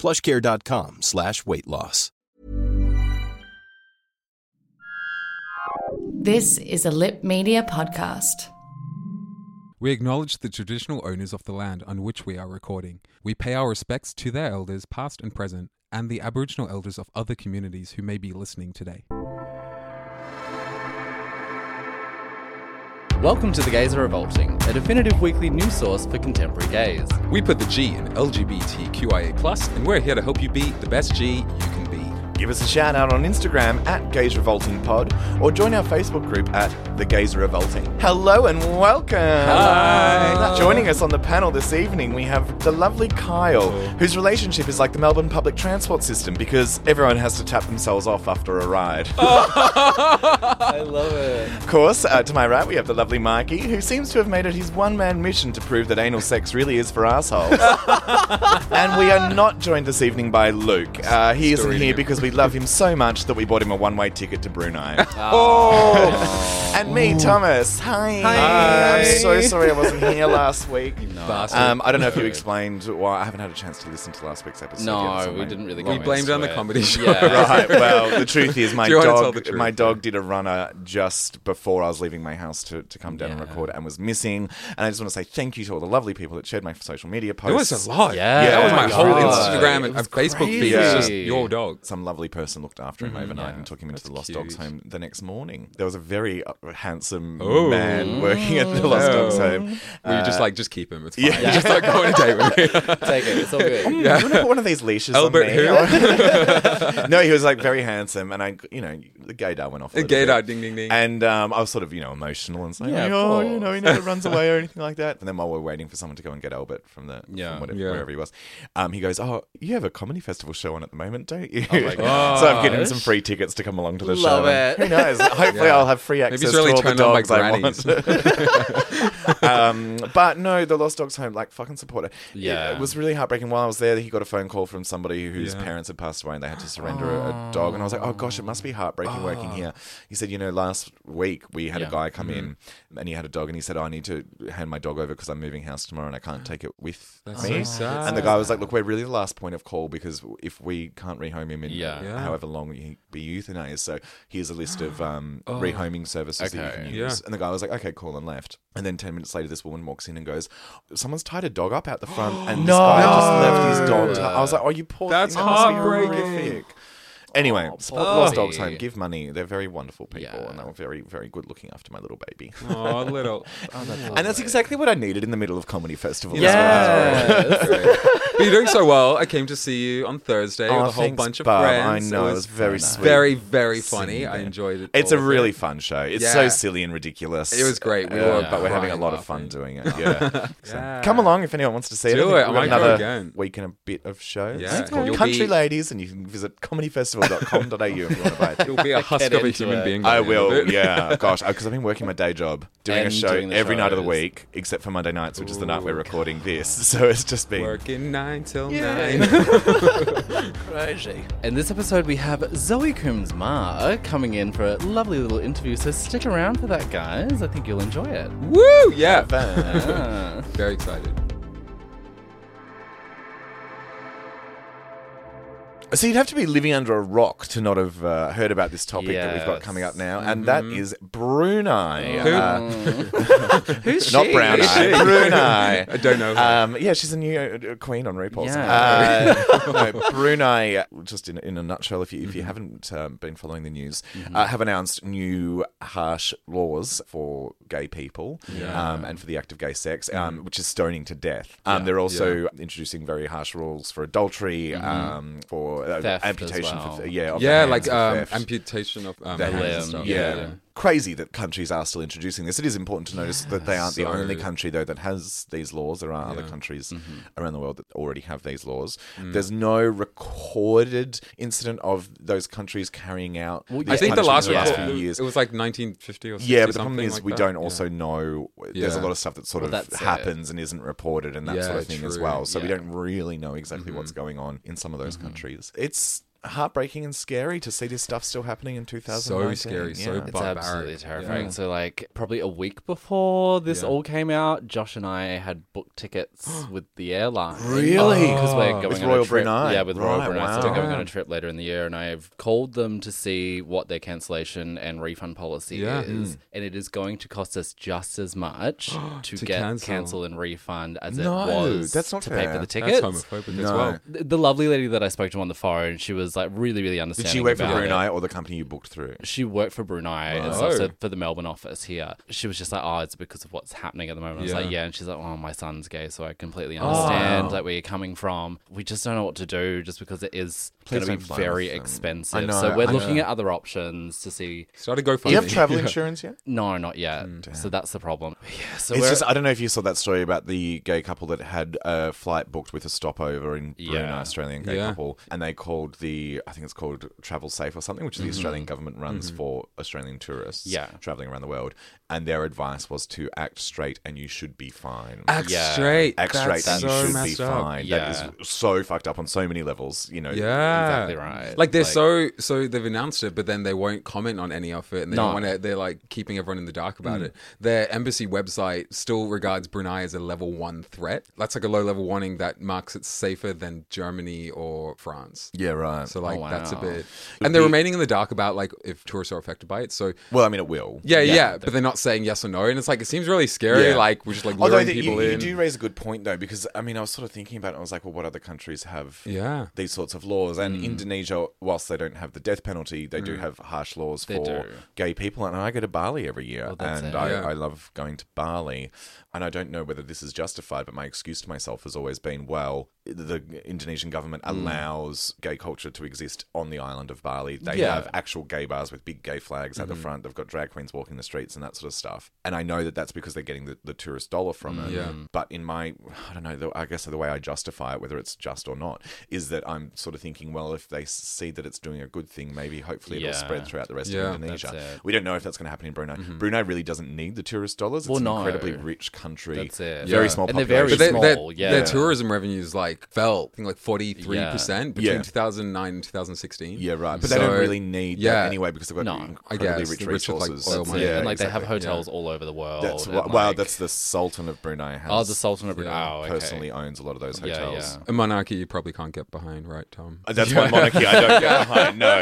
PlushCare.com/weight loss. This is a Lip Media podcast. We acknowledge the traditional owners of the land on which we are recording. We pay our respects to their elders, past and present, and the Aboriginal elders of other communities who may be listening today. Welcome to The Gays Are Revolting, a definitive weekly news source for contemporary gays. We put the G in LGBTQIA+, and we're here to help you be the best G you can be. Give us a shout out on Instagram at Gays Revolting Pod, or join our Facebook group at The Gays Are Revolting. Hello and welcome! Hi! Joining us on the panel this evening, we have the lovely Kyle, whose relationship is like the Melbourne public transport system because everyone has to tap themselves off after a ride. Oh. I love it. Of course, to my right, we have the lovely Mikey, who seems to have made it his one-man mission to prove that anal sex really is for assholes. And we are not joined this evening by Luke. He isn't here because we love him so much that we bought him a one-way ticket to Brunei. Oh. And me, Thomas. Hi. I'm so sorry I wasn't here last week. I don't know if you explained why. I haven't had a chance to listen to last week's episode. No, we didn't really go. We blamed it on the comedy show. Yeah. Right, well, the truth is my dog did a runner just before I was leaving my house to come down and record and was missing. And I just want to say thank you to all the lovely people that shared my social media posts. It was a lot. Yeah. That was my whole Instagram and Facebook feed. It was just your dog. Some lovely person looked after him overnight and took him into the Lost Dogs home the next morning. There was a very handsome man working at the Lost Dogs home. You just keep him. It's fine. Yeah. Just like go on a date with me. Take it. It's all good. You want to put one of these leashes on me? Albert who? No, he was like very handsome, and the gaydar went off. The gaydar, ding ding ding. And I was sort of emotional and saying, he never runs away or anything like that. And then while we're waiting for someone to go and get Albert from wherever he was, he goes, "Oh, you have a comedy festival show on at the moment, don't you?" Oh my God. So I'm getting him some free tickets to come along to the show. Love it. Who knows? Hopefully, I'll have free access to all the dogs I want. But no, the Lost Dogs home, like, fucking support it. Yeah. It was really heartbreaking. While I was there, he got a phone call from somebody whose parents had passed away and they had to surrender a dog. And I was like, oh gosh, it must be heartbreaking working here. He said, last week we had a guy come in and he had a dog and he said, I need to hand my dog over because I'm moving house tomorrow and I can't take it with me. So sad. And the guy was like, look, we're really the last point of call because if we can't rehome him in however long he'd be euthanized. So here's a list of rehoming services that you can use. And the guy was like, okay, cool, and left. And then 10 minutes later, this woman walks in and goes, someone's tied a dog up out the front and this guy just left his dog. I was like, oh, you poor thing. That's heartbreaking. Anyway, support Lost Dogs Home. Give money. They're very wonderful people, and they were very, very good looking after my little baby. Oh, little. Oh, and that's exactly what I needed in the middle of comedy festivals. Yeah. But you're doing so well. I came to see you on Thursday with a whole bunch of friends. I know. It was very sweet. Very, very funny. I enjoyed it. It's a really fun show. It's so silly and ridiculous. It was great. But we're having a lot of fun doing it. Yeah. So come along if anyone wants to see it. Do it. I might go again. Week and a bit of shows. It's called Country Ladies, and you can visit Comedy Festival. .com.au if you want to buy it. You'll be a husk of a human being. I will, yeah. Gosh, because I've been working my day job, doing a show every night of the week, except for Monday nights, which is the night we're recording this. So it's just been... Working 9 till 9. Crazy. In this episode, we have Zoe Coombs Marr coming in for a lovely little interview. So stick around for that, guys. I think you'll enjoy it. Woo! Yeah. Very excited. So you'd have to be living under a rock to not have heard about this topic that we've got coming up now, and that is Brunei. Who's she? Not Brown Eye. Brunei. I don't know her. Yeah, she's a new queen on RuPaul's. Yeah. No, Brunei, just in a nutshell, if you haven't been following the news, have announced new harsh laws for gay people and for the act of gay sex, which is stoning to death. They're also introducing very harsh rules for adultery, for amputation, as well. Amputation of the limbs. Crazy that countries are still introducing this. It is important to notice that they aren't the only country, though, that has these laws. There are other countries around the world that already have these laws. There's no recorded incident of those countries carrying out. I think the last few years, it was like 1950 or something. Yeah, but the problem is we don't also know. There's a lot of stuff that sort of happens and isn't reported and that sort of thing as well. So we don't really know exactly what's going on in some of those countries. It's heartbreaking and scary to see this stuff still happening in 2019. So scary, so barbaric. It's absolutely terrifying. Yeah. So, like, probably a week before this all came out, Josh and I had booked tickets with the airline. Really? Because we're going with on Royal a trip. Brunei. Yeah, with Royal Brunei. Wow. So we're going on a trip later in the year, and I've called them to see what their cancellation and refund policy is, and it is going to cost us just as much to get cancel and refund as it was that's not to fair. Pay for the tickets. That's homophobic as well. The lovely lady that I spoke to on the phone, she was like really, really understanding. Did she work for Brunei or the company you booked through? She worked for Brunei and stuff, so for the Melbourne office here. She was just like, "Oh, it's because of what's happening at the moment." I was like, "Yeah," and she's like, "Oh, my son's gay, so I completely understand like where you're coming from. We just don't know what to do, just because it is going to be very expensive." So we're looking at other options to see. So to go for. Do you have travel insurance yet? No, not yet. So that's the problem. Yeah, so it's just I don't know if you saw that story about the gay couple that had a flight booked with a stopover in Brunei, Australian gay couple, and they called the. I think it's called Travel Safe or something, which is the Australian government runs for Australian tourists traveling around the world. And their advice was to act straight and you should be fine. Act straight and you should be fine. Yeah. That is so fucked up on so many levels. You know, exactly right. Like they're so they've announced it, but then they won't comment on any of it, and they don't want to. They're like keeping everyone in the dark about it. Their embassy website still regards Brunei as a level 1 threat. That's like a low level warning that marks it safer than Germany or France. Yeah, right. So like that's a bit, and they're remaining in the dark about like if tourists are affected by it. So well, I mean it will. Yeah, but they're not saying yes or no, and it's like it seems really scary. Yeah. Like we're just like luring people in. You do raise a good point though, because I mean I was sort of thinking about it. I was like, well, what other countries have these sorts of laws? And Indonesia, whilst they don't have the death penalty, they do have harsh laws for gay people. And I go to Bali every year, I love going to Bali. And I don't know whether this is justified, but my excuse to myself has always been, well, the Indonesian government allows gay culture to exist on the island of Bali. They have actual gay bars with big gay flags at the front. They've got drag queens walking the streets and that sort of stuff. And I know that that's because they're getting the tourist dollar from it. Yeah. But in my, I don't know, I guess the way I justify it, whether it's just or not, is that I'm sort of thinking, well, if they see that it's doing a good thing, maybe hopefully it'll spread throughout the rest of Indonesia. We don't know if that's going to happen in Brunei. Mm-hmm. Brunei really doesn't need the tourist dollars. It's an incredibly rich country. That's it. Very small population. And they're very small, Their tourism revenues like fell, I think like 43% between 2009 and 2016. Yeah, right. But they don't really need that anyway because they've got incredibly rich resources. And like they have hotels all over the world. That's the Sultan of Brunei has. Oh, the Sultan of Brunei personally owns a lot of those hotels. Yeah. A monarchy you probably can't get behind, right, Tom? That's why monarchy I don't get behind. No.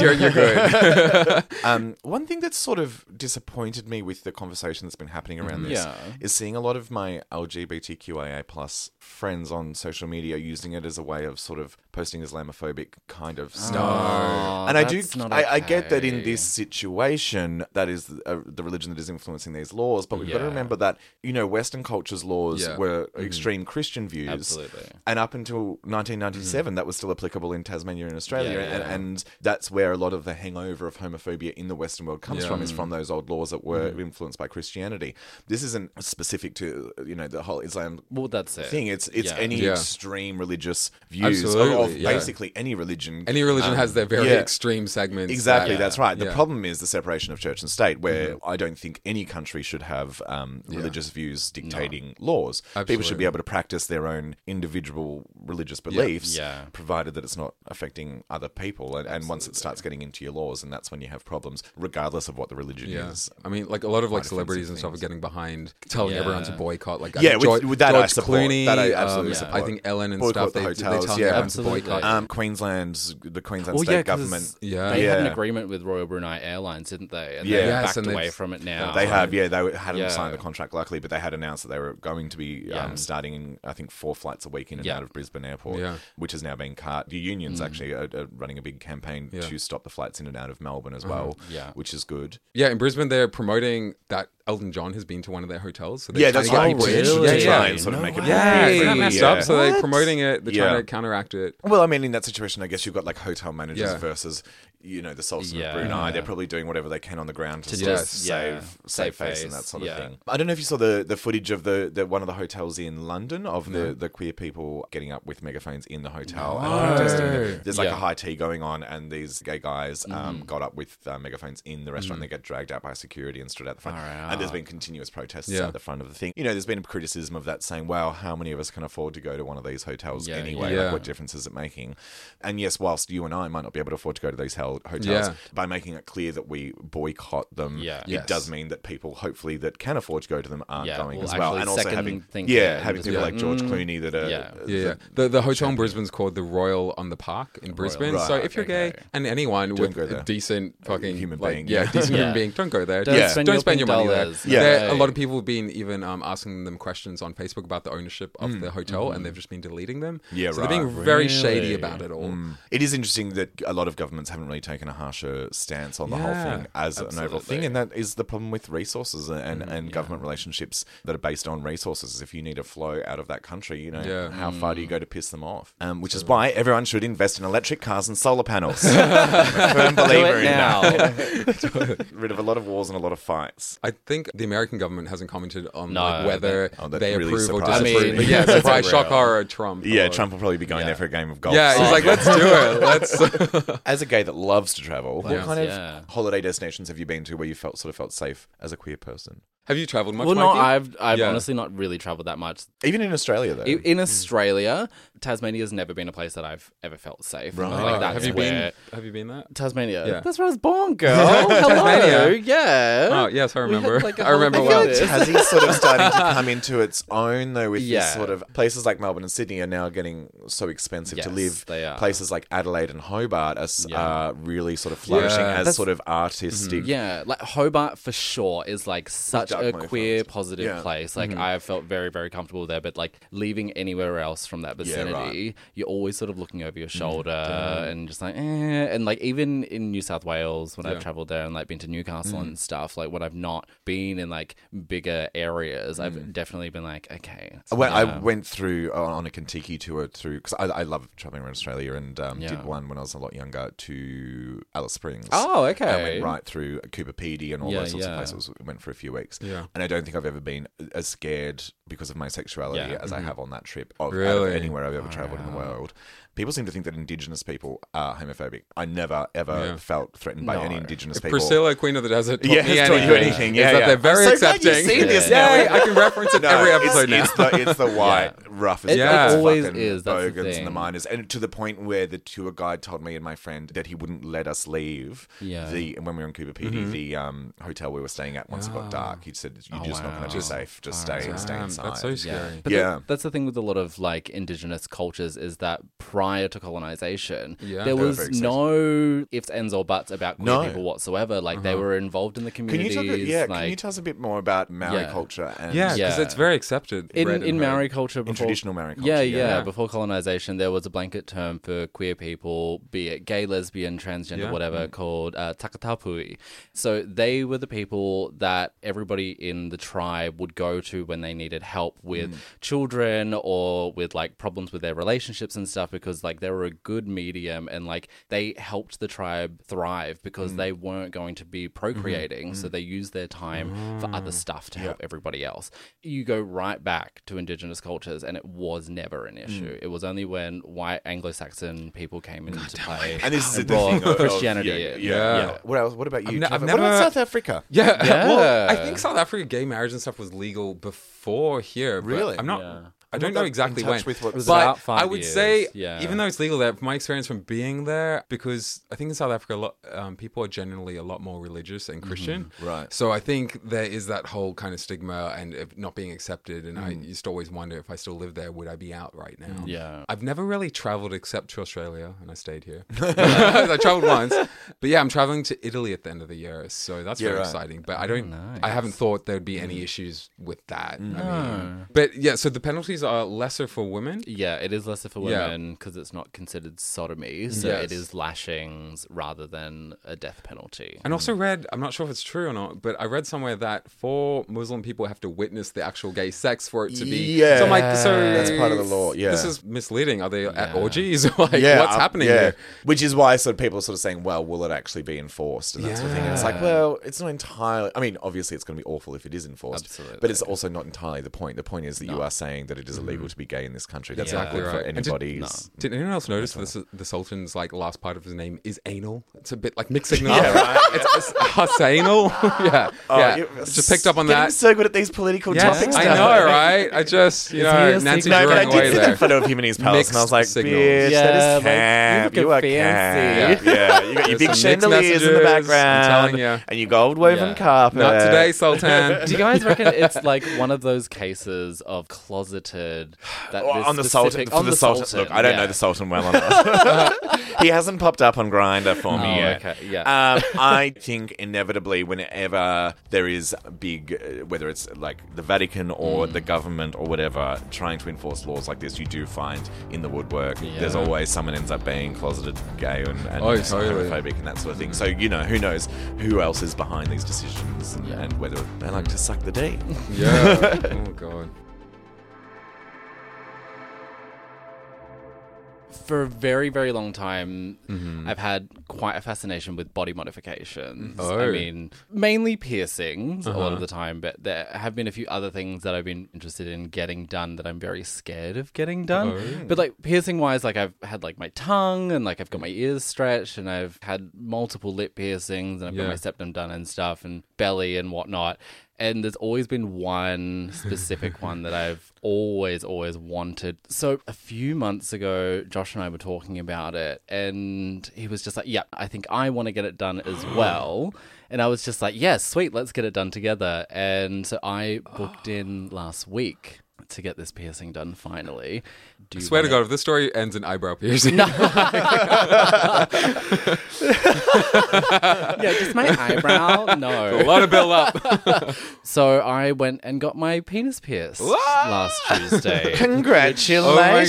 You're good. One thing that's sort of disappointed me with the conversation that's been happening around this is seeing a lot of my LGBTQIA+ friends on social media using it as a way of sort of posting Islamophobic kind of stuff. Oh, and I get that in this situation, that is the religion that is influencing these laws, but we've got to remember that, you know, Western culture's laws were extreme Christian views. Absolutely. And up until 1997, that was still applicable in Tasmania and Australia. And that's where a lot of the hangover of homophobia in the Western world comes from, is from those old laws that were influenced by Christianity. This isn't specific to, you know, the whole Islam thing. It's any extreme religious views of basically any religion. Any religion has their very extreme segments. Exactly, that's right. The problem is the separation of church and state, where I don't think any country should have religious views dictating laws. Absolutely. People should be able to practice their own individual religious beliefs, provided that it's not affecting other people. And once it starts getting into your laws, and that's when you have problems, regardless of what the religion is. I mean, like a lot of like celebrities and stuff are getting behind telling everyone to boycott. Like George Clooney, that I absolutely support. I think Ellen and boycott stuff. Boycott the hotels. Boycott. Queensland and the Queensland state government. Yeah. They had an agreement with Royal Brunei Airlines, didn't they? And they've backed away from it now. They have, They hadn't signed the contract, luckily, but they had announced that they were going to be starting, I think, 4 flights a week in and out of Brisbane Airport, which has now been cut. The unions actually are running a big campaign to stop the flights in and out of Melbourne as well, which is good. Yeah, in Brisbane, they're promoting that Elton John has been to one of their hotels. So yeah, that's right. Really? Yeah, and sort of make it messed up. So they're promoting it. They're trying to counteract it. Well, I mean, in that situation, I guess you've got like hotel managers versus, you know, the Sultan of Brunei. Yeah. They're probably doing whatever they can on the ground to just save face and that sort of thing. I don't know if you saw the footage of the one of the hotels in London of the queer people getting up with megaphones in the hotel. And protesting. There's like a high tea going on, and these gay guys got up with megaphones in the restaurant. They get dragged out by security and stood at the front. And there's been continuous protests at the front of the thing. You know, there's been a criticism of that saying, wow, how many of us can afford to go to one of these hotels anyway? Like, what difference is it making? And yes, whilst you and I might not be able to afford to go to these hotels, by making it clear that we boycott them, it does mean that people, hopefully, that can afford to go to them aren't going as well. And also having people like George Clooney that are... The hotel in Brisbane is called the Royal on the Park in Brisbane. Right, so if you're gay and anyone with a decent fucking... human being. Decent human being. Don't go there. Don't spend your money there. A lot of people have been even asking them questions on Facebook about the ownership of the hotel, and they've just been deleting them. Yeah, so they're being very shady about it all. It is interesting that a lot of governments haven't really taken a harsher stance on the whole thing as an overall thing, and that is the problem with resources and government relationships that are based on resources. If you need a flow out of that country, you know, how far do you go to piss them off? Which is why everyone should invest in electric cars and solar panels. I'm a firm believer in that. Rid of a lot of wars and a lot of fights. I think the American government hasn't commented on whether they really approve or disapprove. I mean, surprise, shock, horror, Trump. Yeah, Trump will probably be going there for a game of golf. Yeah, he's like, let's do it. Let's. As a gay that loves to travel, what kind of holiday destinations have you been to where you felt safe as a queer person? Have you travelled much? Well, no, I've honestly not really travelled that much. Even in Australia, though. In Australia, Tasmania's never been a place that I've ever felt safe. Right. Like, that's have you been there? Tasmania. Yeah. That's where I was born, girl. Hello. Yeah. Oh, yes, I remember. I remember well. Like Tassie's sort of starting to come into its own, though, with these sort of places like Melbourne and Sydney are now getting so expensive to live. They are. Places like Adelaide and Hobart are really sort of flourishing as sort of artistic. Yeah, like Hobart for sure is like such a queer positive place. Like I felt very, very comfortable there, but like leaving anywhere else from that vicinity, you're always sort of looking over your shoulder and just like, eh. And like even in New South Wales when I've travelled there and like been to Newcastle and stuff, like when I've not been in like bigger areas, I've definitely been like, okay. I went through on a Contiki tour through, because I love travelling around Australia, and did one when I was a lot younger to Alice Springs. Oh, okay. And went right through Coober Pedy and all those sorts of places. We went for a few weeks. Yeah. And I don't think I've ever been as scared because of my sexuality as I have on that trip of anywhere I've ever travelled in the world. People seem to think that Indigenous people are homophobic. I never, ever felt threatened by any Indigenous people. Priscilla, Queen of the Desert, taught me anything. Yeah, that they're very accepting. I've seen this now. I can reference it every episode now. It's the white, rough as it always is. That's the thing. And the miners. And to the point where the tour guide told me and my friend that he wouldn't let us leave when we were in Coober Pedy, the hotel we were staying at once it got dark. He said, you're just not going to be safe. Just stay inside. That's so scary. Yeah. That's the thing with a lot of like Indigenous cultures is that prior to colonization, there was no ifs, ands, or buts about queer people whatsoever. Like they were involved in the communities. Can you tell us a bit more about Maori culture? And because it's very accepted in Maori culture. Before, in traditional Maori culture, before colonization, there was a blanket term for queer people, be it gay, lesbian, transgender, whatever, called takatapui. So they were the people that everybody in the tribe would go to when they needed help with children or with like problems with their relationships and stuff, because like they were a good medium and like they helped the tribe thrive because they weren't going to be procreating, so they used their time for other stuff to help everybody else. You go right back to Indigenous cultures and it was never an issue. It was only when white Anglo-Saxon people came into play and this is the thing of Christianity. What else? What about you? What about South Africa? Well, I think South Africa gay marriage and stuff was legal before here. Really? I'm not I don't know exactly when, but I would say, even though it's legal there, from my experience from being there, because I think in South Africa, a lot people are generally a lot more religious and Christian. Mm, right. So I think there is that whole kind of stigma and of not being accepted. And I used to always wonder, if I still lived there, would I be out right now? Yeah. I've never really traveled except to Australia, and I stayed here. I traveled once. But yeah, I'm traveling to Italy at the end of the year. So that's very exciting. But I don't, I haven't thought there'd be any issues with that. No. I mean, but yeah, so the penalties are lesser for women. Yeah, it is lesser for women because it's not considered sodomy. So it is lashings rather than a death penalty. And also read, I'm not sure if it's true or not, but I read somewhere that four Muslim people have to witness the actual gay sex for it to be. Yeah. So I'm like, so that's part of the law. Yeah. This is misleading. Are they at orgies? Like, what's happening here? Which is why sort of people are sort of saying, well, will it actually be enforced? And that sort of thing. And it's like, well, it's not entirely. I mean, obviously it's going to be awful if it is enforced. Absolutely. But it's also not entirely the point. The point is that you are saying that it is illegal to be gay in this country. That's exactly right. For anybody's. Did anyone else notice that the Sultan's like last part of his name is anal? It's a bit like mixed signal. It's Hussainal. Just picked up on that. I'm so good at these political topics. I know, right? I just, you know, Nancy Drew away there. I did see the photo of him in his palace and I was like, bitch, that is camp. You are camp. Yeah, you got your big chandeliers in the background. And your gold woven carpet. Not today, Sultan. Do you guys reckon it's like one of those cases of closeted that on the Sultan? On the Sultan. Look, I don't know the Sultan well enough. He hasn't popped up on Grindr for me yet. Okay. Yeah. I think inevitably whenever there is big, whether it's like the Vatican or the government or whatever, trying to enforce laws like this, you do find in the woodwork, there's always someone ends up being closeted gay and homophobic and that sort of thing. So, you know, who knows who else is behind these decisions and whether they like to suck the D. Yeah. Oh, God. For a very, very long time, I've had quite a fascination with body modifications. Oh. I mean, mainly piercings a lot of the time, but there have been a few other things that I've been interested in getting done that I'm very scared of getting done. Oh. But like piercing-wise, like I've had like my tongue and like I've got my ears stretched and I've had multiple lip piercings and I've got my septum done and stuff and belly and whatnot. And there's always been one specific one that I've always wanted. So a few months ago, Josh and I were talking about it and he was just like, yeah, I think I want to get it done as well. And I was just like, yeah, sweet, let's get it done together. And so I booked in last week to get this piercing done finally. I swear to God, if this story ends in eyebrow piercing. No. Yeah, just my eyebrow. No. It's a lot of build up. So I went and got my penis pierced last Tuesday. Congratulations.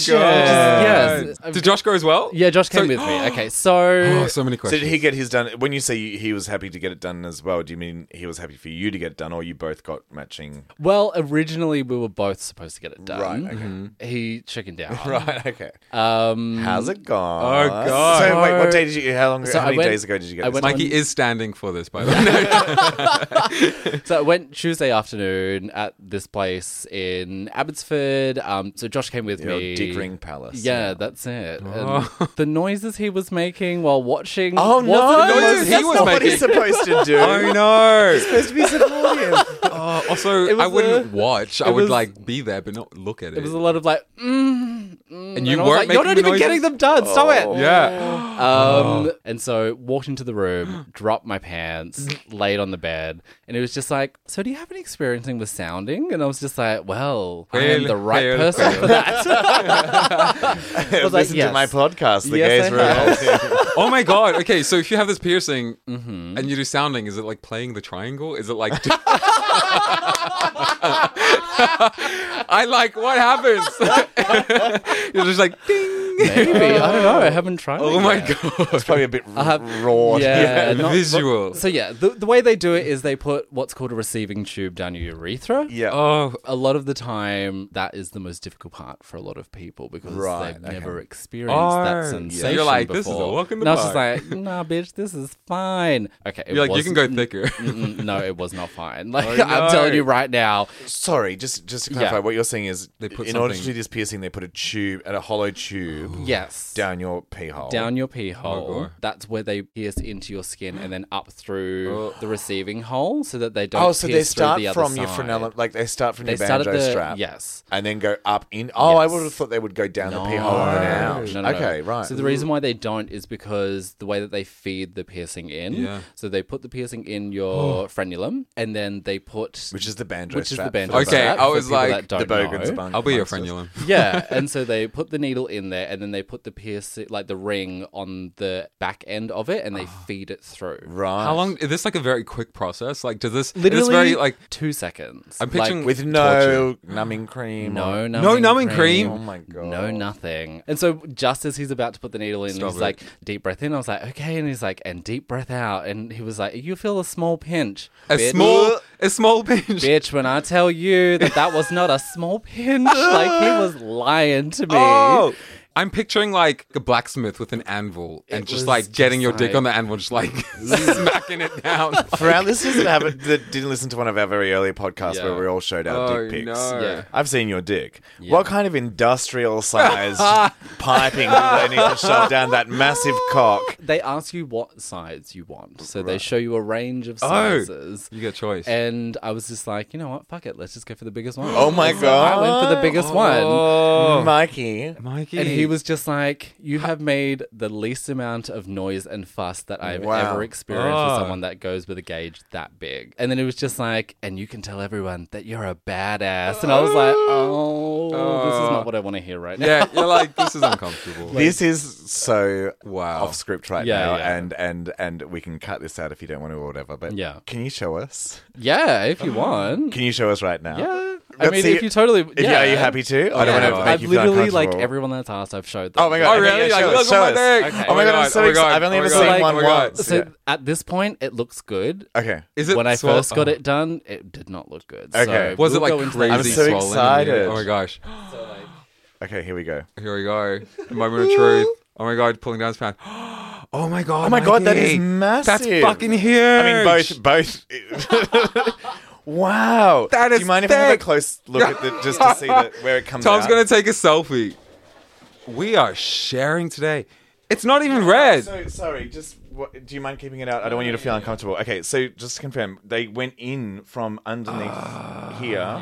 Oh my God. Yes. Did Josh go as well? Yeah, Josh came with me. Okay, so. Oh, so many questions. So did he get his done? When you say he was happy to get it done as well, do you mean he was happy for you to get it done or you both got matching? Well, originally we were both supposed to get it done. Right, okay. He chickened out. Right, okay. How's it gone? Oh, God. So, wait, what day did you, how many days ago did you get this? Mikey is standing for this, by the way. So I went Tuesday afternoon at this place in Abbotsford. So Josh came with me. Dick Ring Palace. Yeah, that's it. Oh. And the noises he was making while watching. Oh, no. The noises he was making. That's not what he's supposed to do. Oh, no. He's supposed to be sitting on him. Also, I wouldn't watch. I would, like, be there but not look at it. It was a lot of, like, and you weren't making noises? You're not even getting them done. Stop it. Yeah. And so walked into the room, dropped my pants, laid on the bed, and it was just like, so do you have any experience with sounding? And I was just like, well, I am the right person for that. I was like, listen to my podcast, The Gays Are Revolting. Oh my God. Okay, so if you have this piercing and you do sounding, is it like playing the triangle? Is it like... I like, what happens? You're just like, ding. Maybe. I don't know. I haven't tried it. Oh, my God. It's probably a bit raw. Yeah. Visual. So, yeah. The way they do it is they put what's called a receiving tube down your urethra. Yeah. Oh. A lot of the time, that is the most difficult part for a lot of people because they've never experienced that sensation before. You're like, this is a walk in the park. I was just like, nah, bitch, this is fine. Okay. You're like, you can go thicker. No, it was not fine. Like, I'm telling you right now. Sorry, just to clarify, what you're saying is, in order to do this piercing, they put a tube, a hollow tube. Yes. Down your pee hole. Down your pee hole. Oh, that's where they pierce into your skin and then up through the receiving hole so that they don't pierce through the other side. Oh, so they start from your frenulum, like they start from your banjo strap. Yes. And then go up in. Oh, yes. I would have thought they would go down the pee hole and out. No. Okay, right. So the reason why they don't is because the way that they feed the piercing in. Yeah. So they put the piercing in your frenulum and then they put... Which is the banjo strap. I was like, the Bogan's bun. I'll be your frenulum. Yeah. And so they put the needle in there and then they put the piercing, like the ring on the back end of it and they feed it through. Right. How long? Is this like a very quick process? Like, does this... Literally very, like, 2 seconds. I'm picturing... Like, with no numbing cream. No numbing cream. Oh, my God. No nothing. And so just as he's about to put the needle in, he's like, deep breath in. I was like, okay. And he's like, and deep breath out. And he was like, you feel a small pinch. A small pinch. Bitch, when I tell you that was not a small pinch, like, he was lying to me. Oh. I'm picturing like a blacksmith with an anvil and just like getting your dick on the anvil, just like smacking it down. For our listeners that didn't listen to one of our very early podcasts where we all showed our dick pics. No. Yeah. I've seen your dick. Yeah. What kind of industrial sized piping do they need to shove down that massive cock? They ask you what size you want. So they show you a range of sizes. You get choice. And I was just like, you know what? Fuck it. Let's just go for the biggest one. Oh my God. I went for the biggest one. Mikey. And he was just like, you have made the least amount of noise and fuss that I've ever experienced with someone that goes with a gauge that big. And then it was just like, and you can tell everyone that you're a badass. And I was like, this is not what I want to hear right now. Yeah, you're like, this is uncomfortable. Like, this is so off script right now. Yeah. And we can cut this out if you don't want to or whatever. But can you show us? Yeah, if you want. Can you show us right now? Yeah. Are you happy to? Yeah. I don't want to make you feel uncomfortable. I've literally, like, everyone that's asked, I've showed them. Oh, my God. Oh, really? Yeah, look at my dick. Okay. Oh, my God. I'm so excited. I've only ever seen one once. So, at this point, it looks good. Okay. When I first got it done, it did not look good. Okay. So was it, like, crazy? I'm so excited. Oh, my gosh. Okay, here we go. Moment of truth. Oh, my God. Pulling down his pants. Oh, my God. Oh, my God. That is massive. That's fucking huge. I mean, both. Wow. That is Do you mind if I have a close look at it just to see where it comes out? Tom's going to take a selfie. We are sharing today. It's not even red. So, sorry, do you mind keeping it out? I don't want you to feel uncomfortable. Okay, so just to confirm, they went in from underneath here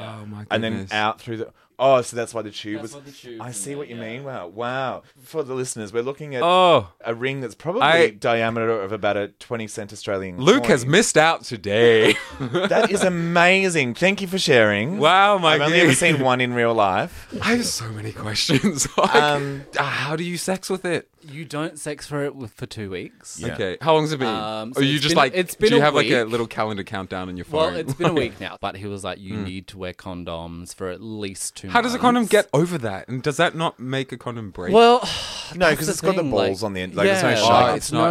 and then out through the... Oh, so that's why the tube was... I see what you mean. Wow. For the listeners, we're looking at a ring that's probably diameter of about a 20-cent Australian coin. Luke has missed out today. That is amazing. Thank you for sharing. Wow, I've only ever seen one in real life. I have so many questions. Like, how do you sex with it? You don't sex for it for 2 weeks. Yeah. Okay. How long's it been? So do you have like a little calendar countdown on your phone? Well, it's been a week now. But he was like, you need to wear condoms for at least 2 months. How does a condom get over that? And does that not make a condom break? Well, no, because it's got the balls on the end. Like, there's no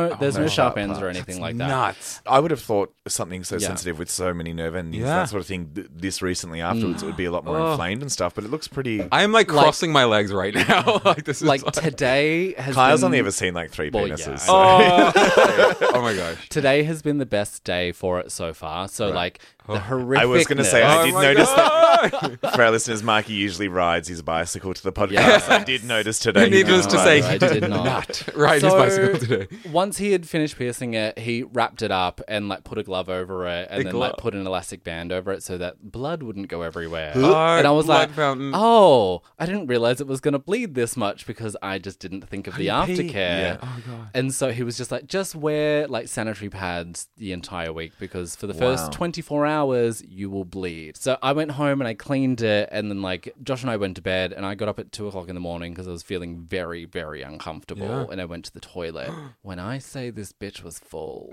sharp. There's no sharp ends or anything like that. Nuts. I would have thought something so sensitive with so many nerve endings and that sort of thing. This recently afterwards, it would be a lot more inflamed and stuff. But it looks pretty. I am like crossing my legs right now. Like this is like today has. Kyle's only ever seen like 3 penises. Yeah. So. Oh my gosh! Today has been the best day for it so far. So like. The horrific. I was going to say, I did notice that. For our listeners, Marky usually rides his bicycle to the podcast. Yes. I did notice today. Needless to say, he did not ride his bicycle today. Once he had finished piercing it, he wrapped it up and like put a glove over it and then like put an elastic band over it so that blood wouldn't go everywhere. And I was like, I didn't realize it was going to bleed this much because I just didn't think of the aftercare. Yeah. Oh, God. And so he was just like, just wear like sanitary pads the entire week because for the first 24 hours you will bleed. So I went home and I cleaned it, and then like Josh and I went to bed, and I got up at 2:00 in the morning because I was feeling very, very uncomfortable, and I went to the toilet. When I say this bitch was full,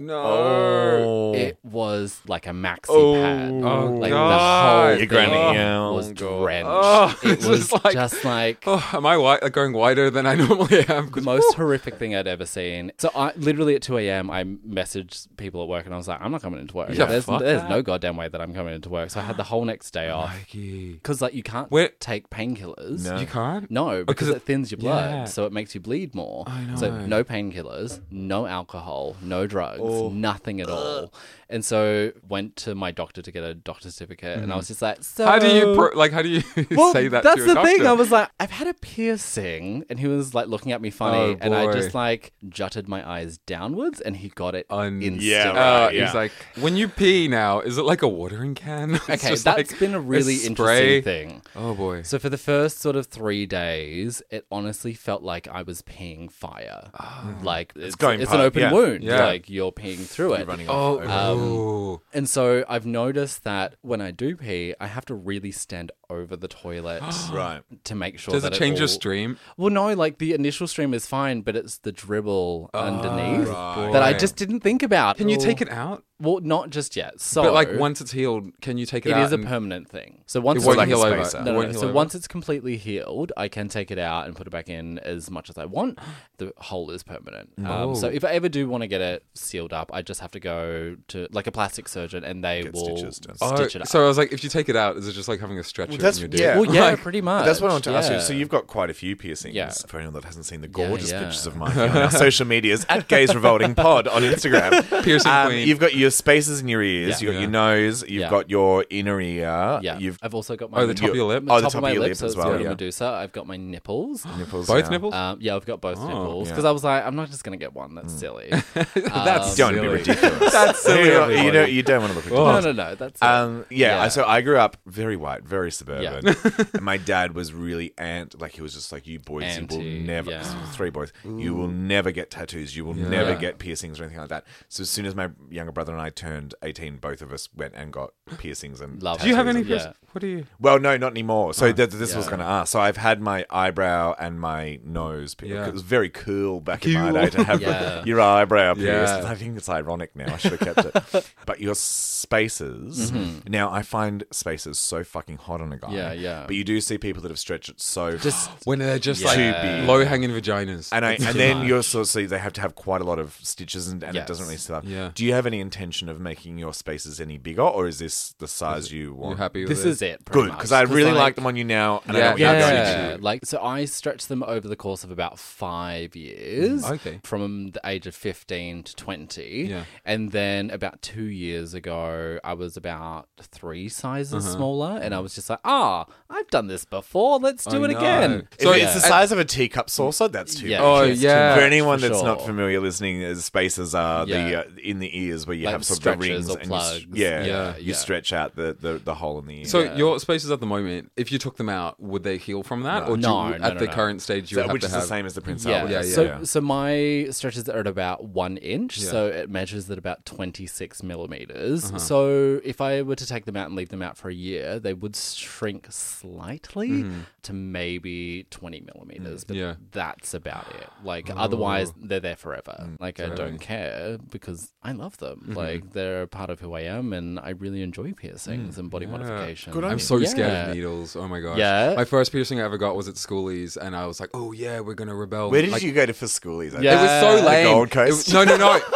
it was like a maxi pad. Oh, like the whole thing was drenched. Oh, it was just like am I like going wider than I normally am? The most horrific thing I'd ever seen. So I literally at 2 a.m. I messaged people at work, and I was like, I'm not coming into work. There's no goddamn same way that I'm coming into work. So I had the whole next day off. Because like you can't take painkillers. No. You can't? No, because it thins your blood. Yeah. So it makes you bleed more. I know. So no painkillers, no alcohol, no drugs, nothing at all. And so went to my doctor to get a doctor's certificate. Mm-hmm. And I was just like, so... How do you say that to your doctor? Well, that's the thing. I was like, I've had a piercing. And he was like looking at me funny. And I just like jutted my eyes downwards. And he got it instantly. Yeah, right, yeah. He's like, when you pee now, is it like a watering can? Okay, that's like been a really interesting thing. Oh, boy. So for the first sort of 3 days, it honestly felt like I was peeing fire. Oh. Like, it's an open wound. Yeah. Like, you're peeing through it. You're running and so I've noticed that when I do pee, I have to really stand over the toilet right. to make sure that it change your stream? Well, no, like the initial stream is fine, but it's the dribble underneath that I just didn't think about. Can you take it out? Well, not just yet. So, but like once it's healed, can you take it out? It is a permanent thing. So once it won't heal over. So once it's completely healed, I can take it out and put it back in as much as I want. The hole is permanent. So if I ever do want to get it sealed up, I just have to go to like a plastic surgeon and they will stitch it up. So I was like, if you take it out, is it just like having a stretcher in your dick? Yeah. Well, yeah, like, pretty much. That's what I want to ask you. So you've got quite a few piercings. Yeah. For anyone that hasn't seen the gorgeous pictures of mine on our social medias, at Gays Revolting Pod on Instagram. Piercing queen. You've got your spaces in your ears, you've got your nose, you've got your inner ear. Yeah. I've also got my... the top of your lip? The top of my lip as well. Yeah. Medusa. I've got my nipples. Both nipples? Yeah, I've got both nipples. Because I was like, I'm not just going to get one. That's silly. That's silly. Don't be ridiculous. That's silly. You don't want to look ridiculous. No. That's so I grew up very white, very suburban. Yeah. And my dad was really he was just like, you boys, you will never... Yeah. 3 boys. Ooh. You will never get tattoos. You will never get piercings or anything like that. So as soon as my younger brother and I turned 18, both of us went and got piercings and tattoos. Do you have any piercings? Yeah. What do you... Well, no, not anymore. So this was going to ask. So I've had my eyebrow and my nose. It was very cool back in my day to have your eyebrow pierced. I think it's ironic now. I should have kept it. But your spaces... Mm-hmm. Now, I find spaces so fucking hot on a guy. Yeah, yeah. But you do see people that have stretched it so hard. When they're just like low-hanging vaginas. And then you also see they have to have quite a lot of stitches and it doesn't really sit up. Yeah. Do you have any intention of making your spaces any bigger, or is this the size you want? You're happy with this? Is it good? Because I really like them on you now, and I know what you're going to do. Like, so I stretched them over the course of about 5 years, from the age of 15 to 20, and then about 2 years ago, I was about 3 sizes smaller, and I was just like, I've done this before. Let's do it again. So it's the size of a teacup saucer. That's too big. For anyone that's not familiar listening, spaces are in the ears where you have sort of the rings or plugs. You stretch out the hole in the ear. So your spaces at the moment, if you took them out, would they heal from that? No, at the current stage, you would have to have... Which is the same as the Prince Albert. So my stretches are at about 1 inch, so it measures at about 26 millimetres. Uh-huh. So if I were to take them out and leave them out for a year, they would shrink slightly to maybe 20 millimetres, but that's about it. Like, otherwise, they're there forever. Like, I don't care because I love them. Mm-hmm. Like, they're a part of who I am, and I really enjoy piercings and body modification. Good on I'm so scared of needles. Oh my gosh. Yeah. My first piercing I ever got was at schoolies, and I was like, we're going to rebel. Where did you go for schoolies? Yeah. It was so lame. The Gold Coast?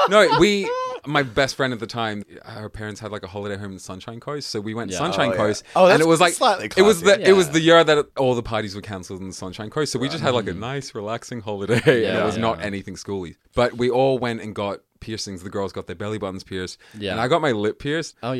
No. My best friend at the time, her parents had like a holiday home in the Sunshine Coast, so we went Sunshine Coast. Oh, that's and it was like slightly classy. It was the year that all the parties were cancelled in the Sunshine Coast, so we just had like a nice relaxing holiday, and it was not anything schooly. But we all went and got piercings. The girls got their belly buttons pierced, and I got my lip pierced. So I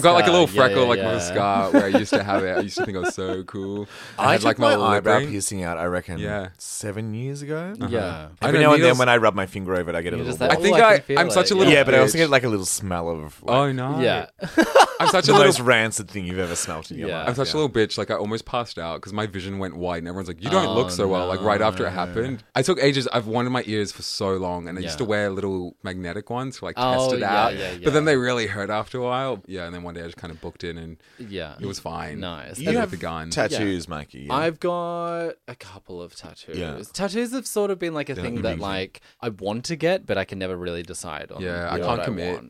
got like a little freckle like with a scar where I used to have it. I used to think I was so cool. I had like my eyebrow piercing out, I reckon 7 years ago. Every now and then when I rub my finger over it, I get a little like, I think I'm such a little but I also get like a little smell of like, I'm such a most rancid thing you've ever smelt in your life. I'm such a little bitch. Like, I almost passed out because my vision went wide, and everyone's like, you don't look so well, like right after it happened. I took ages. I've wanted my ears for so long, and I used to wear little magnetic ones to like test it out, but then they really hurt after a while, and then one day I just kind of booked in, and it was fine. Nice. You have tattoos, Mikey? I've got a couple of tattoos. Tattoos have sort of been like a thing that like I want to get, but I can never really decide on. I can't commit.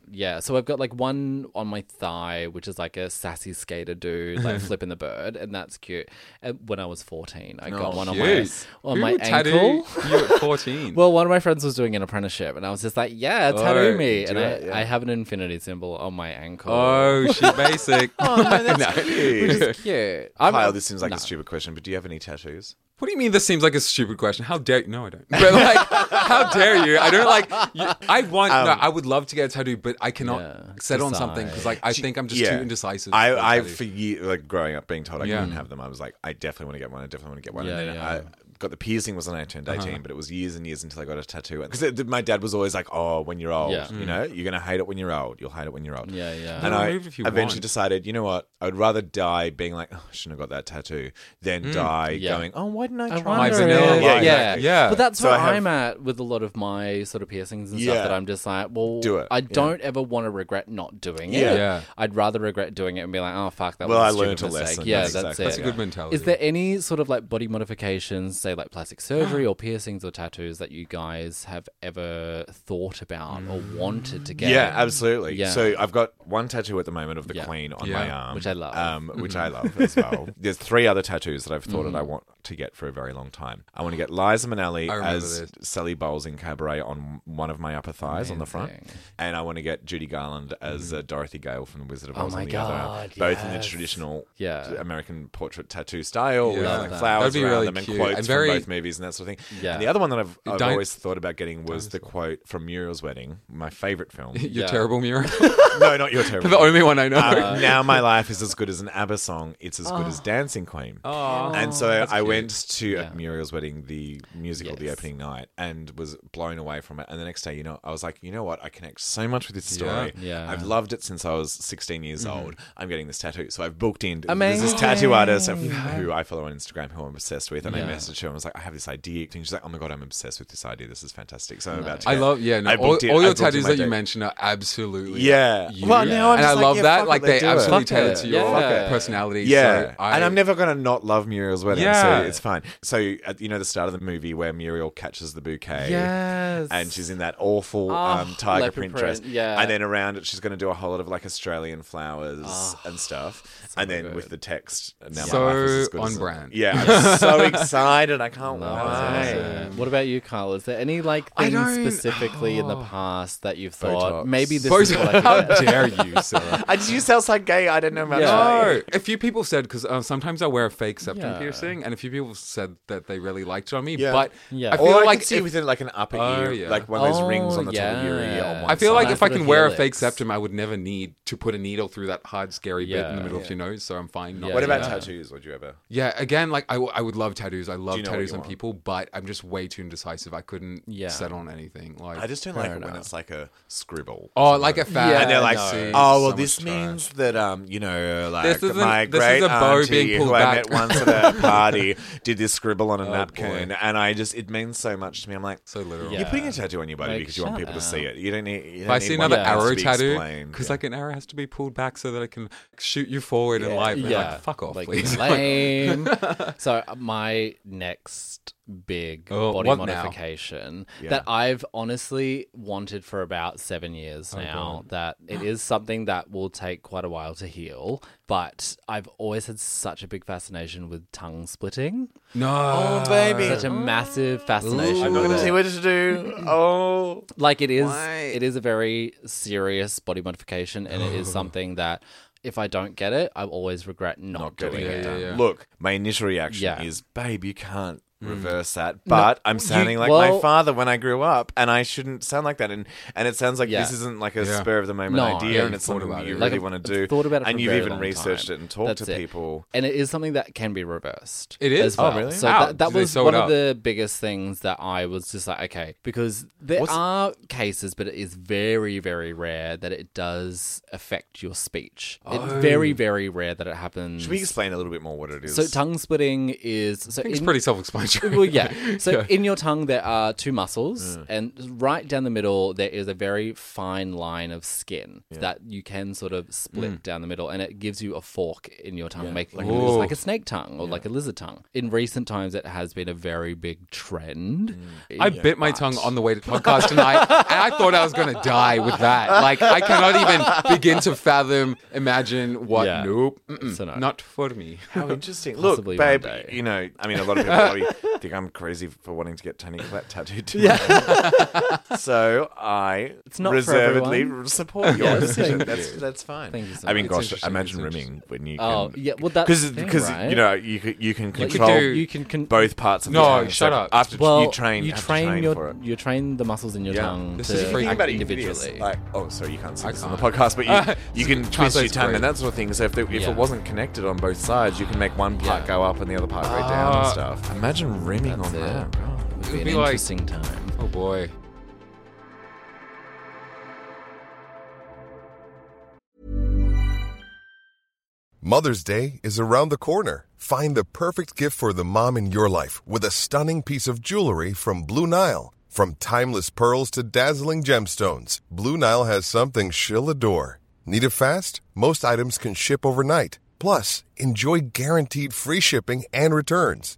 So I've got like one on my thigh, which is like a sassy skater dude, like flipping the bird, and that's cute. And when I was 14, I got one on my ankle. You were 14? Well, one of my friends was doing an apprenticeship, and I was just like, yeah, it's Harumi. And I have an infinity symbol on my ankle. Oh, she's basic. Oh, no, that's cute. Which is cute. Kyle, this seems like a stupid question, but do you have any tattoos? What do you mean this seems like a stupid question? How dare you? No, I don't. But like, how dare you? I don't like... I would love to get a tattoo, but I cannot settle on something because like I think I'm just too indecisive. I for years, like growing up being told I couldn't have them, I was like, I definitely want to get one. Yeah, and then I got the piercing was when I turned 18, but it was years and years until I got a tattoo. Because my dad was always like, oh, when you're old, you know, you're going to hate it when you're old. You'll hate it when you're old. Yeah, yeah. And I eventually decided, you know what? I'd rather die being like, oh, I shouldn't have got that tattoo than die going, oh, why didn't I try vanilla? Yeah. But that's where I'm at with a lot of my sort of piercings and stuff that I'm just like, well, do it. I don't ever want to regret not doing it. Yeah. I'd rather regret doing it and be like, oh, fuck, that was a stupid mistake. Yeah, that's it. That's a good mentality. Is there any sort of like body modifications, say like plastic surgery or piercings or tattoos that you guys have ever thought about or wanted to get? Yeah, absolutely. Yeah. So I've got one tattoo at the moment of the Queen on my arm. Which I love. Which I love as well. There's three other tattoos that I've thought that I want to get for a very long time. I want to get Liza Minnelli as Sally Bowles in Cabaret on one of my upper thighs on the front. And I want to get Judy Garland as Dorothy Gale from The Wizard of Oz on the other. Both in the traditional American portrait tattoo style with like flowers around really them and quotes and from both movies and that sort of thing. Yeah. And the other one that I've always thought about getting was the quote from Muriel's Wedding, my favourite film. Your terrible Muriel? No, not your terrible. The only one I know. Now my life is as good as an ABBA song. It's as good as Dancing Queen. Oh. And so I went to Muriel's Wedding, the musical, the opening night, and was blown away from it. And the next day, I was like, you know what? I connect so much with this story. Yeah. I've loved it since I was 16 years old. I'm getting this tattoo. So I've booked in. Amazing. There's this tattoo artist who I follow on Instagram, who I'm obsessed with. And I messaged her and was like, I have this idea. And she's like, oh my God, I'm obsessed with this idea. This is fantastic. So I'm about to get all your tattoos that you mentioned are absolutely you. Well, now I'm and I love that. Like they absolutely tailor to your personality. Yeah. And I'm never going to not love Muriel's Wedding. So it's fine. So, the start of the movie where Muriel catches the bouquet and she's in that awful tiger print dress. Yeah. And then around it, she's going to do a whole lot of like Australian flowers and stuff. So and then with the text. Now so my life is as good on brand. Yeah. I'm so excited. I can't wait. Awesome. What about you, Kyle? Is there any like thing specifically in the past that you've thought, maybe this is what I could do? How dare you, Sarah? I just sound like gay. I don't know about that. No. A few people said, because sometimes I wear a fake septum piercing, and a few people said that they really liked it on me, but I feel like I could see within like an upper ear, like one of those rings on the top of your ear. On one I feel side. Like if I can wear a fake septum, I would never need to put a needle through that hard, scary bit in the middle of your nose, so I'm fine. Not what about tattoos? Would you ever? Yeah, again, like I would love tattoos. I love tattoos on people, but I'm just way too indecisive. I couldn't settle on anything. Like I just don't like it when it's like a scribble. Oh, like a fat. Yeah, and they're like, oh well, this means that like my great auntie who I met once at a party did this scribble on a napkin and it means so much to me. I'm like, so literal. You're putting a tattoo on your body because you want people to see it. You don't need I see another arrow tattoo because like an arrow has to be pulled back so that it can shoot you forward in life. Yeah, like, fuck off, like, please. Lame. So my next big body modification that I've honestly wanted for about 7 years now, that it is something that will take quite a while to heal, but I've always had such a big fascination with tongue splitting. No. Oh, baby. Such a massive fascination. I'm not going to see what to do. Oh. Like it is a very serious body modification, and it is something that if I don't get it, I always regret not doing it. Yeah. Look, my initial reaction is, babe, you can't reverse that, but I'm sounding like my father when I grew up, and I shouldn't sound like that. And it sounds like this isn't like a spur of the moment idea, and it's something you really want to do. Thought about it, and you've even researched it and talked to people. And it is something that can be reversed. It is. Oh, really? So that was one of the biggest things that I was just like, okay, because there are cases, but it is very, very rare that it does affect your speech. It's very, very rare that it happens. Should we explain a little bit more what it is? So tongue splitting is. So it's pretty self-explanatory. Well, in your tongue there are two muscles, and right down the middle there is a very fine line of skin that you can sort of split down the middle, and it gives you a fork in your tongue, making like a snake tongue or like a lizard tongue. In recent times, it has been a very big trend. I bit my tongue on the way to podcast tonight, and I thought I was going to die with that. Like I cannot even begin to fathom, imagine what. Yeah. Nope, so not for me. How interesting! Look, babe, a lot of people probably think I'm crazy for wanting to get Tony Collette tattooed too. Yeah. So I reservedly support your decision. That's fine. Thank you so much. I mean, gosh, imagine rimming when you can... Oh, yeah, well, that's the thing, right? You know, you can control both parts of the tongue. No, shut up. After you train the muscles in your tongue to act individually. Like, oh, sorry, you can't see this on the podcast, but you can twist your tongue and that sort of thing. So if it wasn't connected on both sides, you can make one part go up and the other part go down and stuff. Imagine rimming on that. It would be an interesting time. Oh, boy. Mother's Day is around the corner. Find the perfect gift for the mom in your life with a stunning piece of jewelry from Blue Nile. From timeless pearls to dazzling gemstones, Blue Nile has something she'll adore. Need it fast? Most items can ship overnight. Plus, enjoy guaranteed free shipping and returns.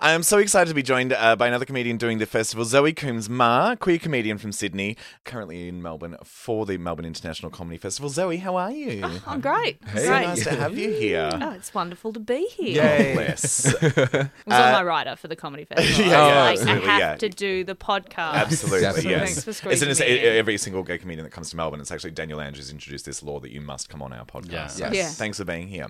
I am so excited to be joined by another comedian doing the festival, Zoe Coombs Marr, queer comedian from Sydney, currently in Melbourne for the Melbourne International Comedy Festival. Zoe, how are you? Oh, I'm great. Hey. It's so nice to have you here. Oh, it's wonderful to be here. Yay. Bless. I was on my rider for the comedy festival. I have to do the podcast. Absolutely, yes. Thanks for every single gay comedian that comes to Melbourne, it's actually Daniel Andrews introduced this law that you must come on our podcast. Yeah. Yes. Thanks for being here,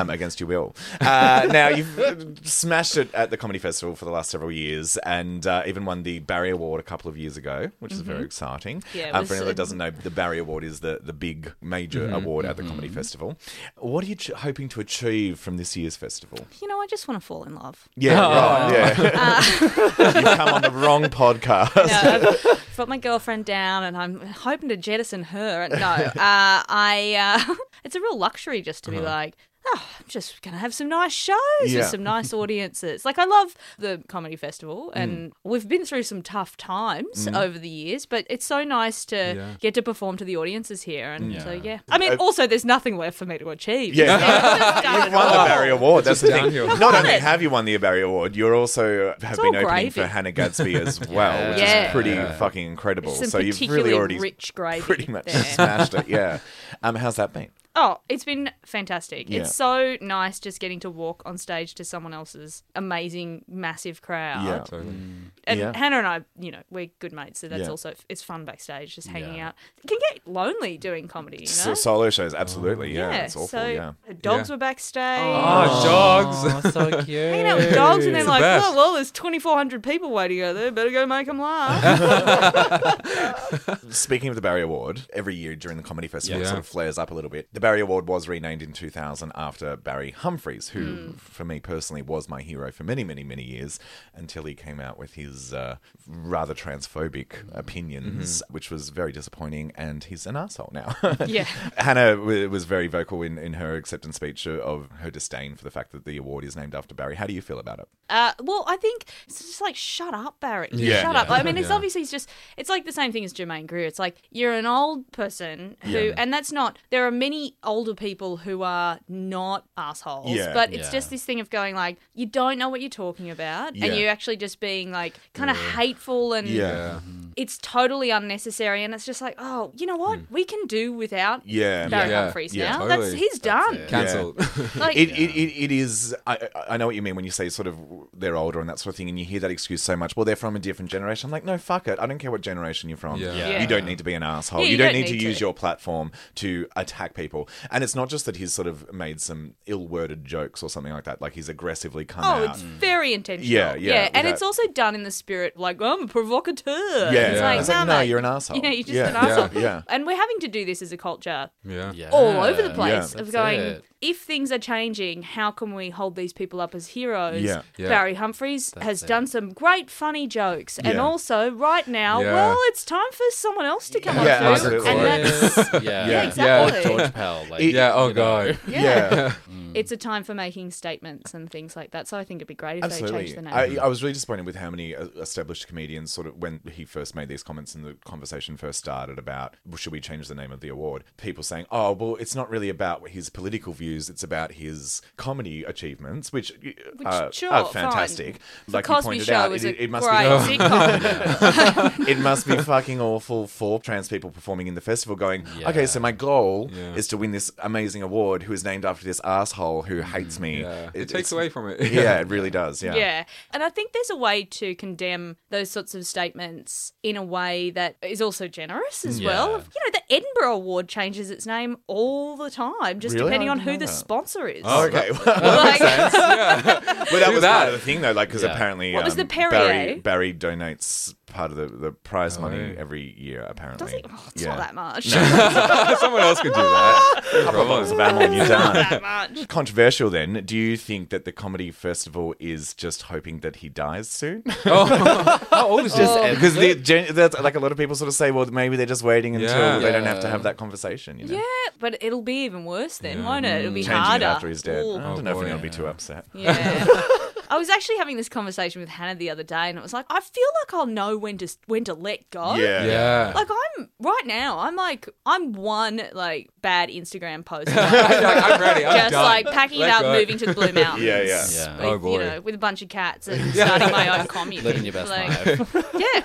against your will. Now, you've smashed it at the Comedy Festival for the last several years, and even won the Barry Award a couple of years ago, which is very exciting. Yeah, for anyone that doesn't know, the Barry Award is the big major award at the Comedy Festival. What are you hoping to achieve from this year's festival? You know, I just want to fall in love. Yeah, you've come on the wrong podcast. No, I've got my girlfriend down, and I'm hoping to jettison her. No, it's a real luxury just to be like, oh, I'm just going to have some nice shows with some nice audiences. Like, I love the comedy festival, and we've been through some tough times over the years, but it's so nice to get to perform to the audiences here. And so, I mean, also, there's nothing left for me to achieve. Yeah. You've won the Barry Award. That's the thing. Not only have you won the Barry Award, you also have been opening for Hannah Gadsby as well, which is pretty fucking incredible. So you've really already pretty much smashed it. Yeah. How's that been? Oh, it's been fantastic. Yeah. It's so nice just getting to walk on stage to someone else's amazing, massive crowd. Yeah, totally. And Hannah and I, you know, we're good mates, so that's also, it's fun backstage, just hanging out. It can get lonely doing comedy, you know? Solo shows, absolutely, yeah. It's awful, Her dogs were backstage. Oh, dogs. Oh, so cute. Hanging out with dogs and then like, oh, well, there's 2,400 people waiting out there. Better go make them laugh. Speaking of the Barry Award, every year during the comedy festival, it sort of flares up a little bit. Barry Award was renamed in 2000 after Barry Humphries, who, for me personally, was my hero for many, many, many years until he came out with his rather transphobic opinions, which was very disappointing, and he's an arsehole now. Hannah was very vocal in her acceptance speech of her disdain for the fact that the award is named after Barry. How do you feel about it? Well, I think it's just like, shut up, Barry. Shut up. I mean, it's obviously it's like the same thing as Germaine Greer. It's like, you're an old person who, and that's not, there are many older people who are not assholes, but it's just this thing of going like, you don't know what you're talking about, and you actually just being like kind of hateful, and it's totally unnecessary, and it's just like, oh, you know what, we can do without Barry Humphries now. Totally. He's done. Cancelled. Like, it is, I know what you mean when you say sort of they're older and that sort of thing, and you hear that excuse so much, well, they're from a different generation. I'm like, no, fuck it. I don't care what generation you're from. You don't need to be an asshole. You don't need to use your platform to attack people. And it's not just that he's sort of made some ill-worded jokes or something like that. Like, he's aggressively come out. Oh, it's very intentional. Yeah, and it's also done in the spirit, like, I'm a provocateur. Yeah, It's like, no, you're an asshole. Yeah, you're just an asshole. Yeah. And we're having to do this as a culture all over the place of going, if things are changing, how can we hold these people up as heroes? Yeah. Yeah. Barry Humphries has done some great funny jokes. And also right now, well, it's time for someone else to come on through. And that's, exactly. Or George Pell. Like, it's a time for making statements and things like that. So I think it'd be great if they changed the name. I was really disappointed with how many established comedians sort of, when he first made these comments and the conversation first started about, well, should we change the name of the award? People saying, oh, well, it's not really about his political views. It's about his comedy achievements, which are fantastic. Fine. Like the Cosby Show is a great sitcom. It must be fucking awful for trans people performing in the festival going, okay, so my goal is to win this amazing award who is named after this asshole who hates me. Yeah. It takes away from it. Yeah, it really does. Yeah. Yeah. And I think there's a way to condemn those sorts of statements in a way that is also generous as well. You know, the Edinburgh Award changes its name all the time, just depending on who the sponsor is. Oh, okay. Well, like, well, that was part of the thing, though, like, because apparently was the Barry donates part of the prize money every year, apparently. Does it? Oh, it's not that much. No. Someone else could do that. It's not that much. Controversial, then. Do you think that the comedy festival is just hoping that he dies soon? Because that's like a lot of people sort of say, well, maybe they're just waiting until they don't have to have that conversation. You know? Yeah, but it'll be even worse then, won't it? It'll be changing harder. It after he's dead. I don't know if anyone'll be too upset. Yeah. I was actually having this conversation with Hannah the other day, and it was like, I feel like I'll know when to let go. Yeah. Like I'm one like bad Instagram post. I'm ready. I'm just done. Like packing let it up, go. Moving to the Blue Mountains. Yeah. With, with a bunch of cats and starting my own commune. Living your best life.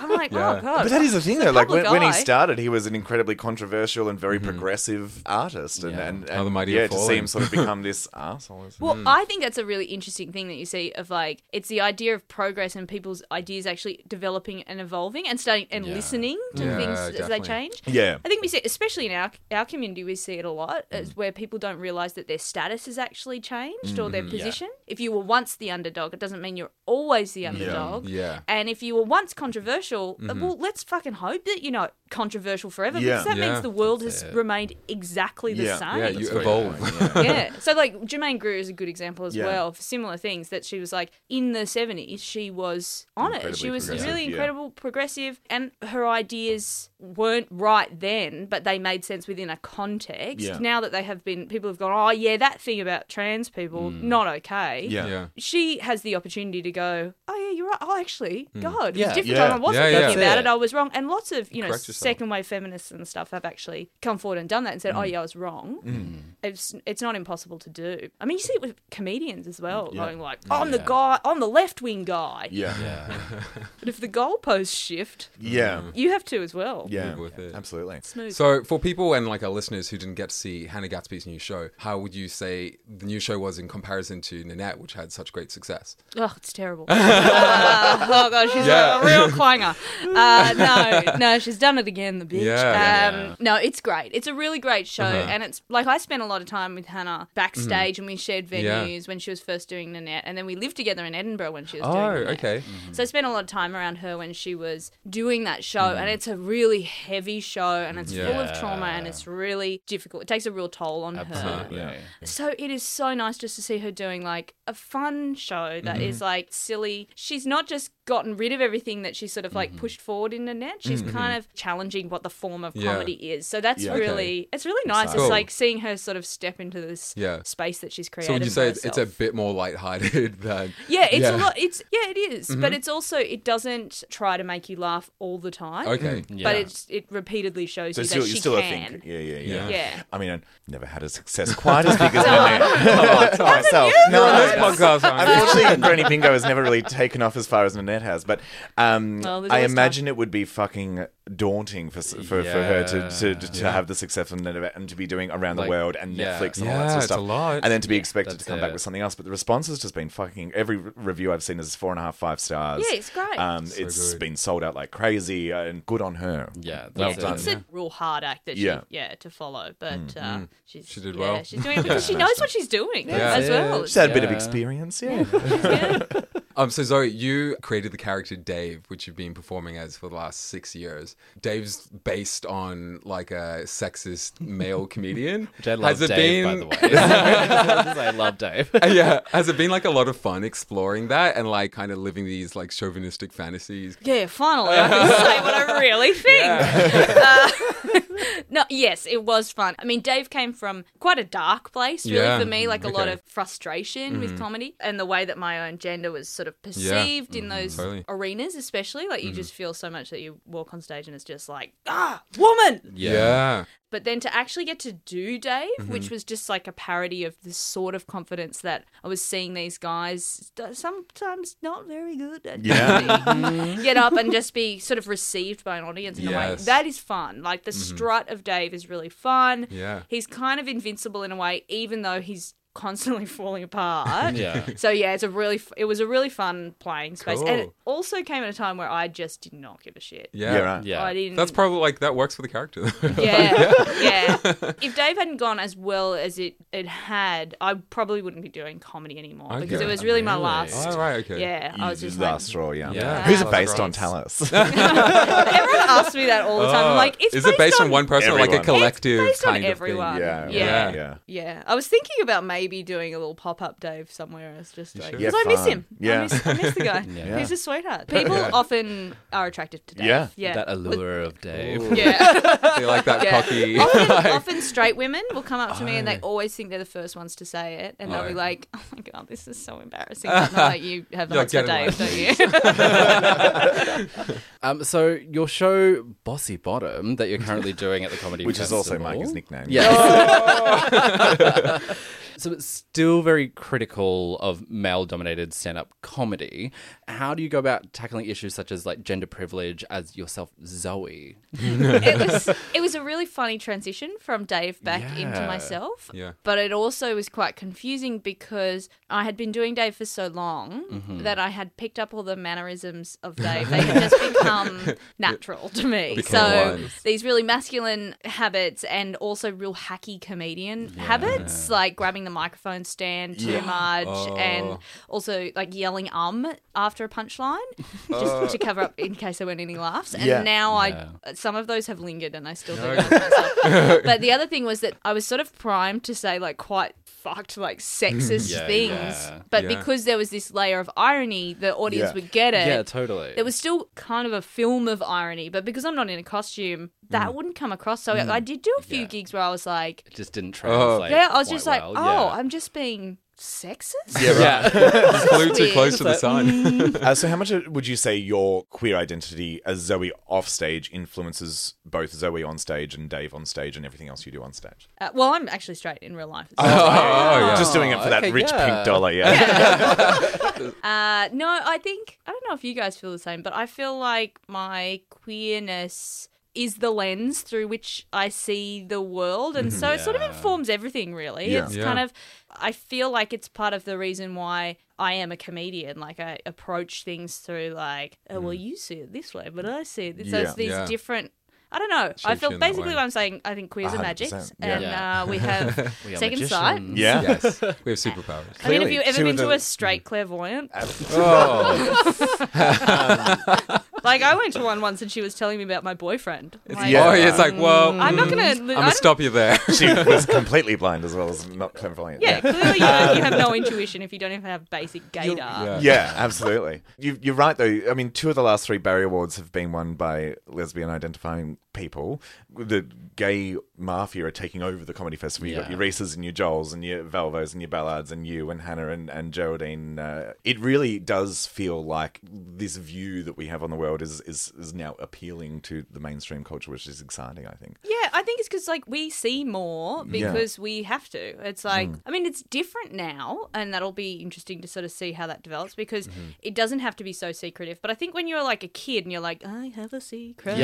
I'm like, oh god. But that is the thing though. Like when he started, he was an incredibly controversial and very progressive artist, and to see him sort of become this arsehole. Well, I think that's a really interesting thing that you see of like it's the idea of progress and people's ideas actually developing and evolving and starting and listening to things as they change. Yeah. I think we see, especially in our community, we see it a lot, is where people don't realise that their status has actually changed or their position. Yeah. If you were once the underdog, it doesn't mean you're always the underdog. Yeah. And if you were once controversial, well, let's fucking hope that you're not controversial forever because that means the world has remained exactly the same. Yeah, you evolve. So like Germaine Greer is a good example as well for similar things that she was like in the 70s, she was on it. She was really incredible, progressive, and her ideas weren't right then, but they made sense within a context. Yeah. Now that they have been, people have gone, oh yeah, that thing about trans people, not okay. Yeah. Yeah. She has the opportunity to go, oh yeah, you're right. Oh, actually, God, it was different time. I wasn't thinking about it. I was wrong. And lots of, second wave feminists and stuff have actually come forward and done that and said, oh yeah, I was wrong. Mm. It's not impossible to do. I mean, you see it with comedians as well, going like, I'm the guy, I'm the left-wing guy. Yeah. But if the goalposts shift, you have to as well. Yeah, absolutely. Smooth. So for people and like our listeners who didn't get to see Hannah Gadsby's new show, how would you say the new show was in comparison to Nanette, which had such great success? Oh, it's terrible. She's a real clanger. No, she's done it again, the bitch. No, it's great. It's a really great show. And it's like I spent a lot of time with Hannah backstage and we shared venues when she was first doing Nanette. And then we lived together in Edinburgh when she was doing Nanette. Okay. Mm-hmm. So I spent a lot of time around her when she was doing that show. Mm-hmm. And it's a really heavy show and it's full of trauma and it's really difficult. It takes a real toll on her. Yeah. So it is so nice just to see her doing like a fun show that is like silly. She's not just gotten rid of everything that she sort of like pushed forward in Nanette. She's kind of challenging what the form of comedy is. So that's it's really nice. Cool. It's like seeing her sort of step into this space that she's created. So would you say it's a bit more lighthearted than... Yeah, it's a lot. It is. Mm-hmm. But it's also, it doesn't try to make you laugh all the time. Okay. Mm-hmm. Yeah. But it repeatedly shows so you that she can. Yeah. I mean, I've never had a success quite as big as Nanette. Myself. No, on this podcast. Actually, Granny Bingo has never really taken off as far as Nanette has, but I imagine it would be fucking daunting for her to have the success and to be doing around the world and Netflix and all that sort of stuff. It's a lot. And then to be expected to come back with something else. But the response has just been fucking... Every review I've seen is 4.5, 5 stars. Yeah, it's great. It's been sold out like crazy and good on her. Yeah, well done. It's a real hard act that she to follow. But she did well. She's doing it because she knows what she's doing as well. She's had a bit of experience, So Zoe, you created the character Dave, which you've been performing as for the last 6 years. Dave's based on like a sexist male comedian. Which I love Dave, by the way. I love Dave. Yeah. Has it been like a lot of fun exploring that and like kind of living these like chauvinistic fantasies? Yeah, finally I can say what I really think. Yeah. No, yes, it was fun. I mean, Dave came from quite a dark place really for me, like a lot of frustration with comedy and the way that my own gender was sort of perceived in those arenas, especially like you just feel so much that you walk on stage and it's just like, ah, woman. Yeah. But then to actually get to do Dave, which was just like a parody of the sort of confidence that I was seeing these guys sometimes not very good at get up and just be sort of received by an audience in a way. That is fun. Like the strut of Dave is really fun. Yeah. He's kind of invincible in a way, even though he's constantly falling apart. So it was a really fun playing space, and it also came at a time where I just did not give a shit. I didn't. That's probably like that works for the character. If Dave hadn't gone as well as it had, I probably wouldn't be doing comedy anymore because it was really my last. Oh, right, okay. Yeah, I was just last straw. Yeah. Who's it based on? Tell us. Everyone asks me that all the time. I'm like, is it based on one person, everyone, or like a collective? It's based kind on everyone. Of thing. Yeah. I was thinking about maybe doing a little pop-up Dave somewhere. It's just like, because I miss him. Yeah. I miss the guy. Yeah. He's a sweetheart. People often are attracted to Dave. Yeah. That allure of Dave. Ooh. Yeah. They like that cocky. Often straight women will come up to me and they always think they're the first ones to say it. And they'll be like, oh my God, this is so embarrassing. Like, you have the for Dave, don't you? So your show, Bossy Bottom, that you're currently doing at the Comedy Festival. Which is also Mike's nickname. Yeah. Oh! So it's still very critical of male-dominated stand-up comedy. How do you go about tackling issues such as like gender privilege as yourself, Zoe? It was a really funny transition from Dave back into myself. Yeah. But it also was quite confusing because I had been doing Dave for so long that I had picked up all the mannerisms of Dave. They had just become natural to me. These really masculine habits and also real hacky comedian habits, like grabbing the microphone stand too much and also like yelling after a punchline just to cover up in case there weren't any laughs. And now some of those have lingered and I still do that myself. But the other thing was that I was sort of primed to say like quite fucked like sexist things. Yeah. But because there was this layer of irony, the audience would get it. Yeah, totally. There was still kind of a film of irony, but because I'm not in a costume, that wouldn't come across. So I did do a few gigs where I was like... It just didn't translate. Yeah, I was just like, I'm just being... sexist? Yeah, right. Just glued too close to the sign. So how much would you say your queer identity as Zoe off stage influences both Zoe on stage and Dave on stage and everything else you do on stage? Well, I'm actually straight in real life. Just doing it for that rich pink dollar, no, I don't know if you guys feel the same, but I feel like my queerness... is the lens through which I see the world. And so it sort of informs everything, really. Yeah. It's kind of, I feel like it's part of the reason why I am a comedian. Like, I approach things through, like, oh, well, you see it this way, but I see it this way. So it's these different... I don't know. I feel basically what I'm saying. I think queers are magic, and we have second sight. Yeah, yes, we have superpowers. I mean, have you ever been to a straight clairvoyant? Like, I went to one once, and she was telling me about my boyfriend. Like, it's like, well, I'm not gonna. I'm gonna stop you there. She was completely blind as well as not clairvoyant. Yeah, clearly you have no intuition if you don't even have basic gaydar. Yeah, absolutely. You're right, though. I mean, 2 of the last 3 Barry Awards have been won by lesbian identifying people, the gay mafia are taking over the comedy festival. You've got your Reeses and your Joels and your Valvos and your Ballards and you and Hannah and Geraldine. It really does feel like this view that we have on the world is now appealing to the mainstream culture, which is exciting, I think. Yeah, I think it's because, like, we see more because we have to. It's like, I mean, it's different now, and that'll be interesting to sort of see how that develops, because it doesn't have to be so secretive. But I think when you're like a kid and you're like, I have a secret. And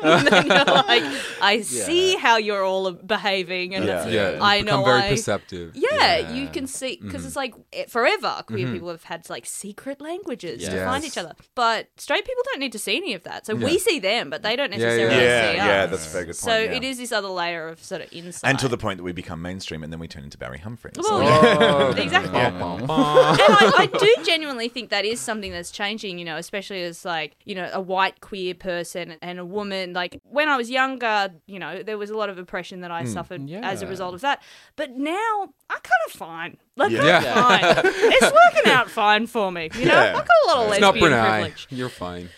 then you're like, I see how you're all behaving. And I know. Become very perceptive. Yeah, you can see, because it's like forever queer people have had like secret languages to find each other. But straight people don't need to see any of that. So we see them, but they don't necessarily see us. Yeah, that's a very good point. So it is this other layer of sort of insight. And to the point that we become mainstream and then we turn into Barry Humphries. Oh, exactly. And I do genuinely think that is something that's changing, you know, especially as like, you know, a white queer person and a woman. Like when I was younger, you know, there was a lot of oppression that I suffered as a result of that. But now I'm kind of fine. Like, I'm fine. It's working out fine for me, you know? I've got a lot of lesbian privilege. You're fine.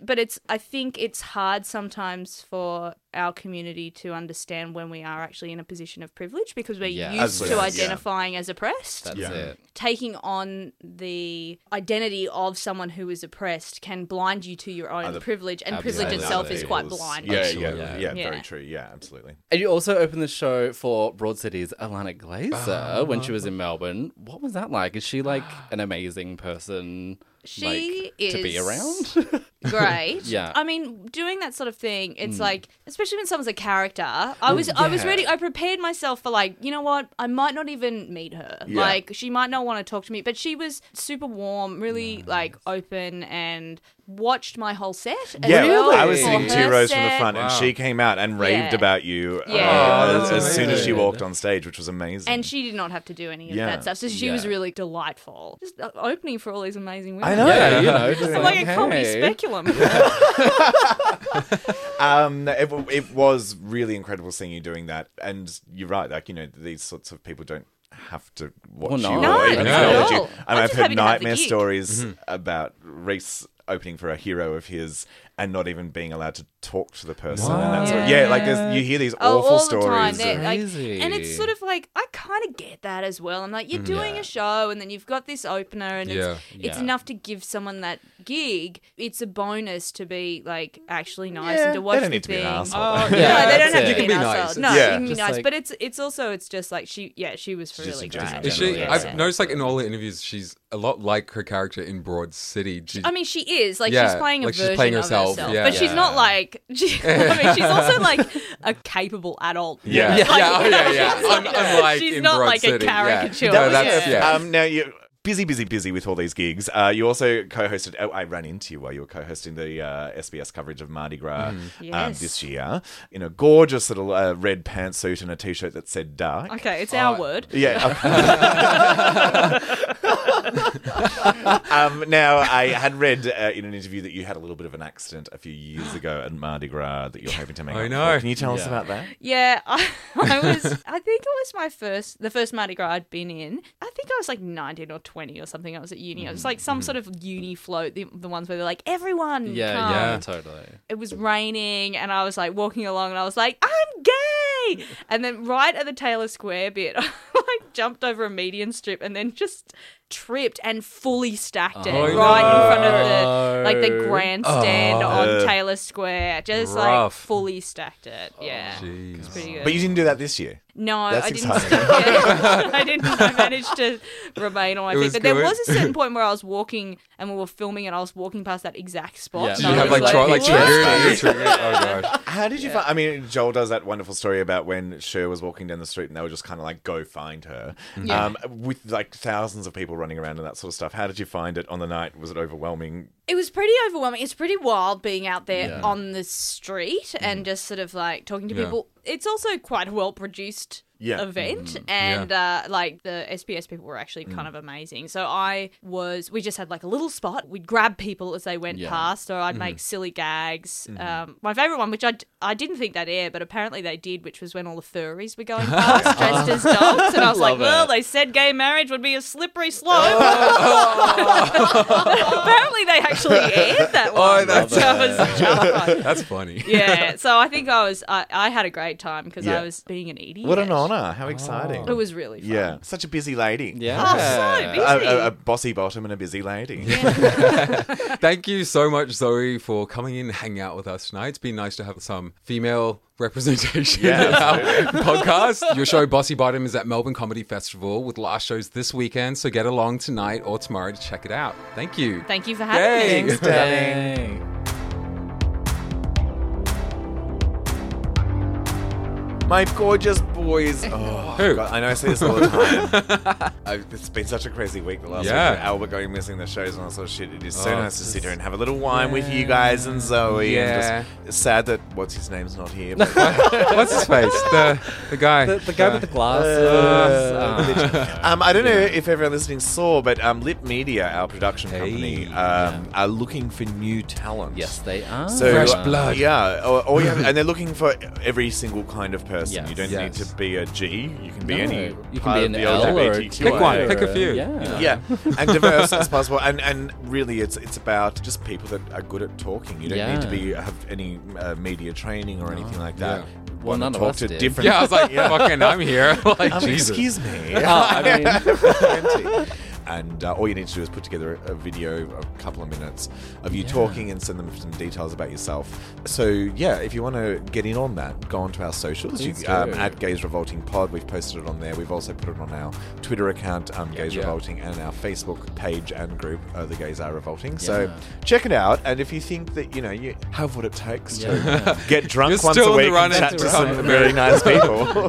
But I think it's hard sometimes for our community to understand when we are actually in a position of privilege, because we're used to identifying as oppressed. That's it. Taking on the identity of someone who is oppressed can blind you to your own privilege, and privilege itself is quite blind. Yeah, very true. Yeah, absolutely. And you also opened the show for Broad City's Alana Glazer when she was in Melbourne. What was that like? Is she like an amazing person? She is to be around. Great. I mean, doing that sort of thing, it's like, especially when someone's a character, I prepared myself for, like, you know what, I might not even meet her. Yeah. Like, she might not want to talk to me, but she was super warm, really like open, and watched my whole set. I was sitting 2 rows from the front, and she came out and raved about you as soon as she walked on stage, which was amazing. And she did not have to do any of that stuff, so she was really delightful. Just opening for all these amazing women. I know, you know, just like a comedy speculum. It was really incredible seeing you doing that, and you're right. Like, you know, these sorts of people don't have to watch you or even acknowledge you. I mean, I've heard nightmare stories about Reese opening for a hero of his and not even being allowed to talk to the person. And that's like you hear these awful stories. Crazy. Like, and it's sort of like, I kind of get that as well. I'm like, you're doing a show and then you've got this opener, and it's enough to give someone that gig. It's a bonus to be like actually nice and to watch the thing. They don't need to be an asshole. They don't have to be an asshole. No, you can be nice. Like, but it's also, it's just like she was really great. I've noticed, like, in all the interviews, she's a lot like her character in Broad City. She is. Like, she's playing a version of herself. Yeah. But she's not like... she's also like a capable adult. She's not like a caricature. Now, you're busy with all these gigs. You also co-hosted... I ran into you while you were co-hosting the SBS coverage of Mardi Gras this year, in a gorgeous little red pantsuit and a T-shirt that said dark. Okay, it's our word. Yeah. Now, I had read in an interview that you had a little bit of an accident a few years ago at Mardi Gras that you're hoping to make. I know. Can you tell us about that? Yeah, I think it was the first Mardi Gras I'd been in. I think I was like 19 or 20 or something. I was at uni. It was like some sort of uni float, the ones where they're like, everyone come. Yeah, totally. It was raining, and I was like walking along, and I was like, I'm gay! And then right at the Taylor Square bit, I like jumped over a median strip and then just... tripped and fully stacked it in front of the grandstand on Taylor Square. Just like fully stacked it. Yeah. It was pretty good. But you didn't do that this year? No, that's exciting. I didn't. I managed to remain on my feet. But there was a certain point where I was walking and we were filming, and I was walking past that exact spot. Yeah. So you have like trigger. Oh gosh. How did you find? I mean, Joel does that wonderful story about when Cher was walking down the street and they were just kind of like, go find her. Yeah. With like thousands of people running around and that sort of stuff. How did you find it on the night? Was it overwhelming? It was pretty overwhelming. It's pretty wild being out there on the street and just sort of like talking to people. It's also quite a well-produced event and like the SBS people were actually kind of amazing. So we just had like a little spot. We'd grab people as they went past, or I'd make silly gags. My favourite one, which I didn't think that aired, but apparently they did, which was when all the furries were going past dressed as dogs, and I was like, well, they said gay marriage would be a slippery slope. Apparently they actually actually aired that one. Oh, that was that's funny. Yeah, so I think I had a great time because I was being an idiot. What an honour. How exciting. It was really fun. Yeah. Such a busy lady. Yeah. Oh, so busy. A bossy bottom and a busy lady. Yeah. Thank you so much, Zoe, for coming in and hanging out with us tonight. It's been nice to have some female representation in our podcast. Your show Bossy Bottom is at Melbourne Comedy Festival with last shows this weekend, so get along tonight or tomorrow to check it out. Thank you. Thank you for having me. Thanks, darling. My gorgeous boys. Oh, who? God, I know I say this all the time. It's been such a crazy week the last week. Albert going missing, the shows and all sort of shit. It is so nice to sit here and have a little wine with you guys and Zoe. Yeah. And just sad that what's his name's not here. But what's his face? The guy. The guy with the glasses. I don't know if everyone listening saw, but Lip Media, our production company, are looking for new talent. Yes, they are. So, fresh blood. Yeah. Or and they're looking for every single kind of person. Yes. You don't need to be a G. You can be any. You can be an L or a Q. Pick one. Pick a few. Yeah. And diverse as possible. And really, it's about just people that are good at talking. You don't need to have any media training or anything like that. Yeah. Well, none of us did. Yeah, I was like, fucking, I'm here. Like, Jesus. Excuse me. And all you need to do is put together a video, a couple of minutes of you talking, and send them some details about yourself. So, if you want to get in on that, go onto our socials. At Gays Revolting Pod, we've posted it on there. We've also put it on our Twitter account, Gays Revolting, and our Facebook page and group, The Gays Are Revolting. Yeah. So, check it out. And if you think that, you have what it takes to get drunk once a week and chat to some very nice people,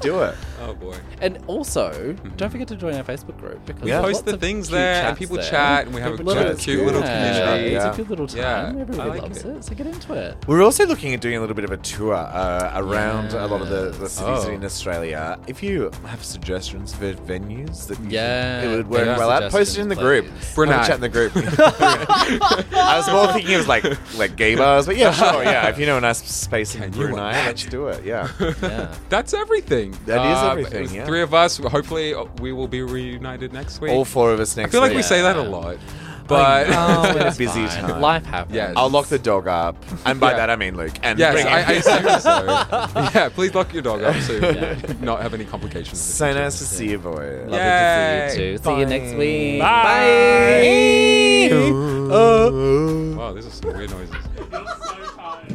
do it. Oh, boy. And also, don't forget to join our Facebook group, because we post the things there and people chat and we have a cute little community. It's a good little time. Everybody loves it, so get into it. We're also looking at doing a little bit of a tour around a lot of the cities in Australia. If you have suggestions for venues that you think it would work well at, post it in the group. Brunei. Chat in the group. I was more thinking it was like gay bars, but if you know a nice space in Brunei, let's do it. Yeah. That's everything. That is everything. Three of us. Hopefully we will be reunited next week. All four of us next week. I feel like we say that a lot. But it's a busy time. Life happens. Yes. I'll lock the dog up. And by that I mean Luke. And I so. Yeah, please lock your dog up so you not have any complications. So nice to see you, boy. Lovely to see you too. Bye. See you next week. Bye. Oh. Wow, these are some weird noises. I'm so tired.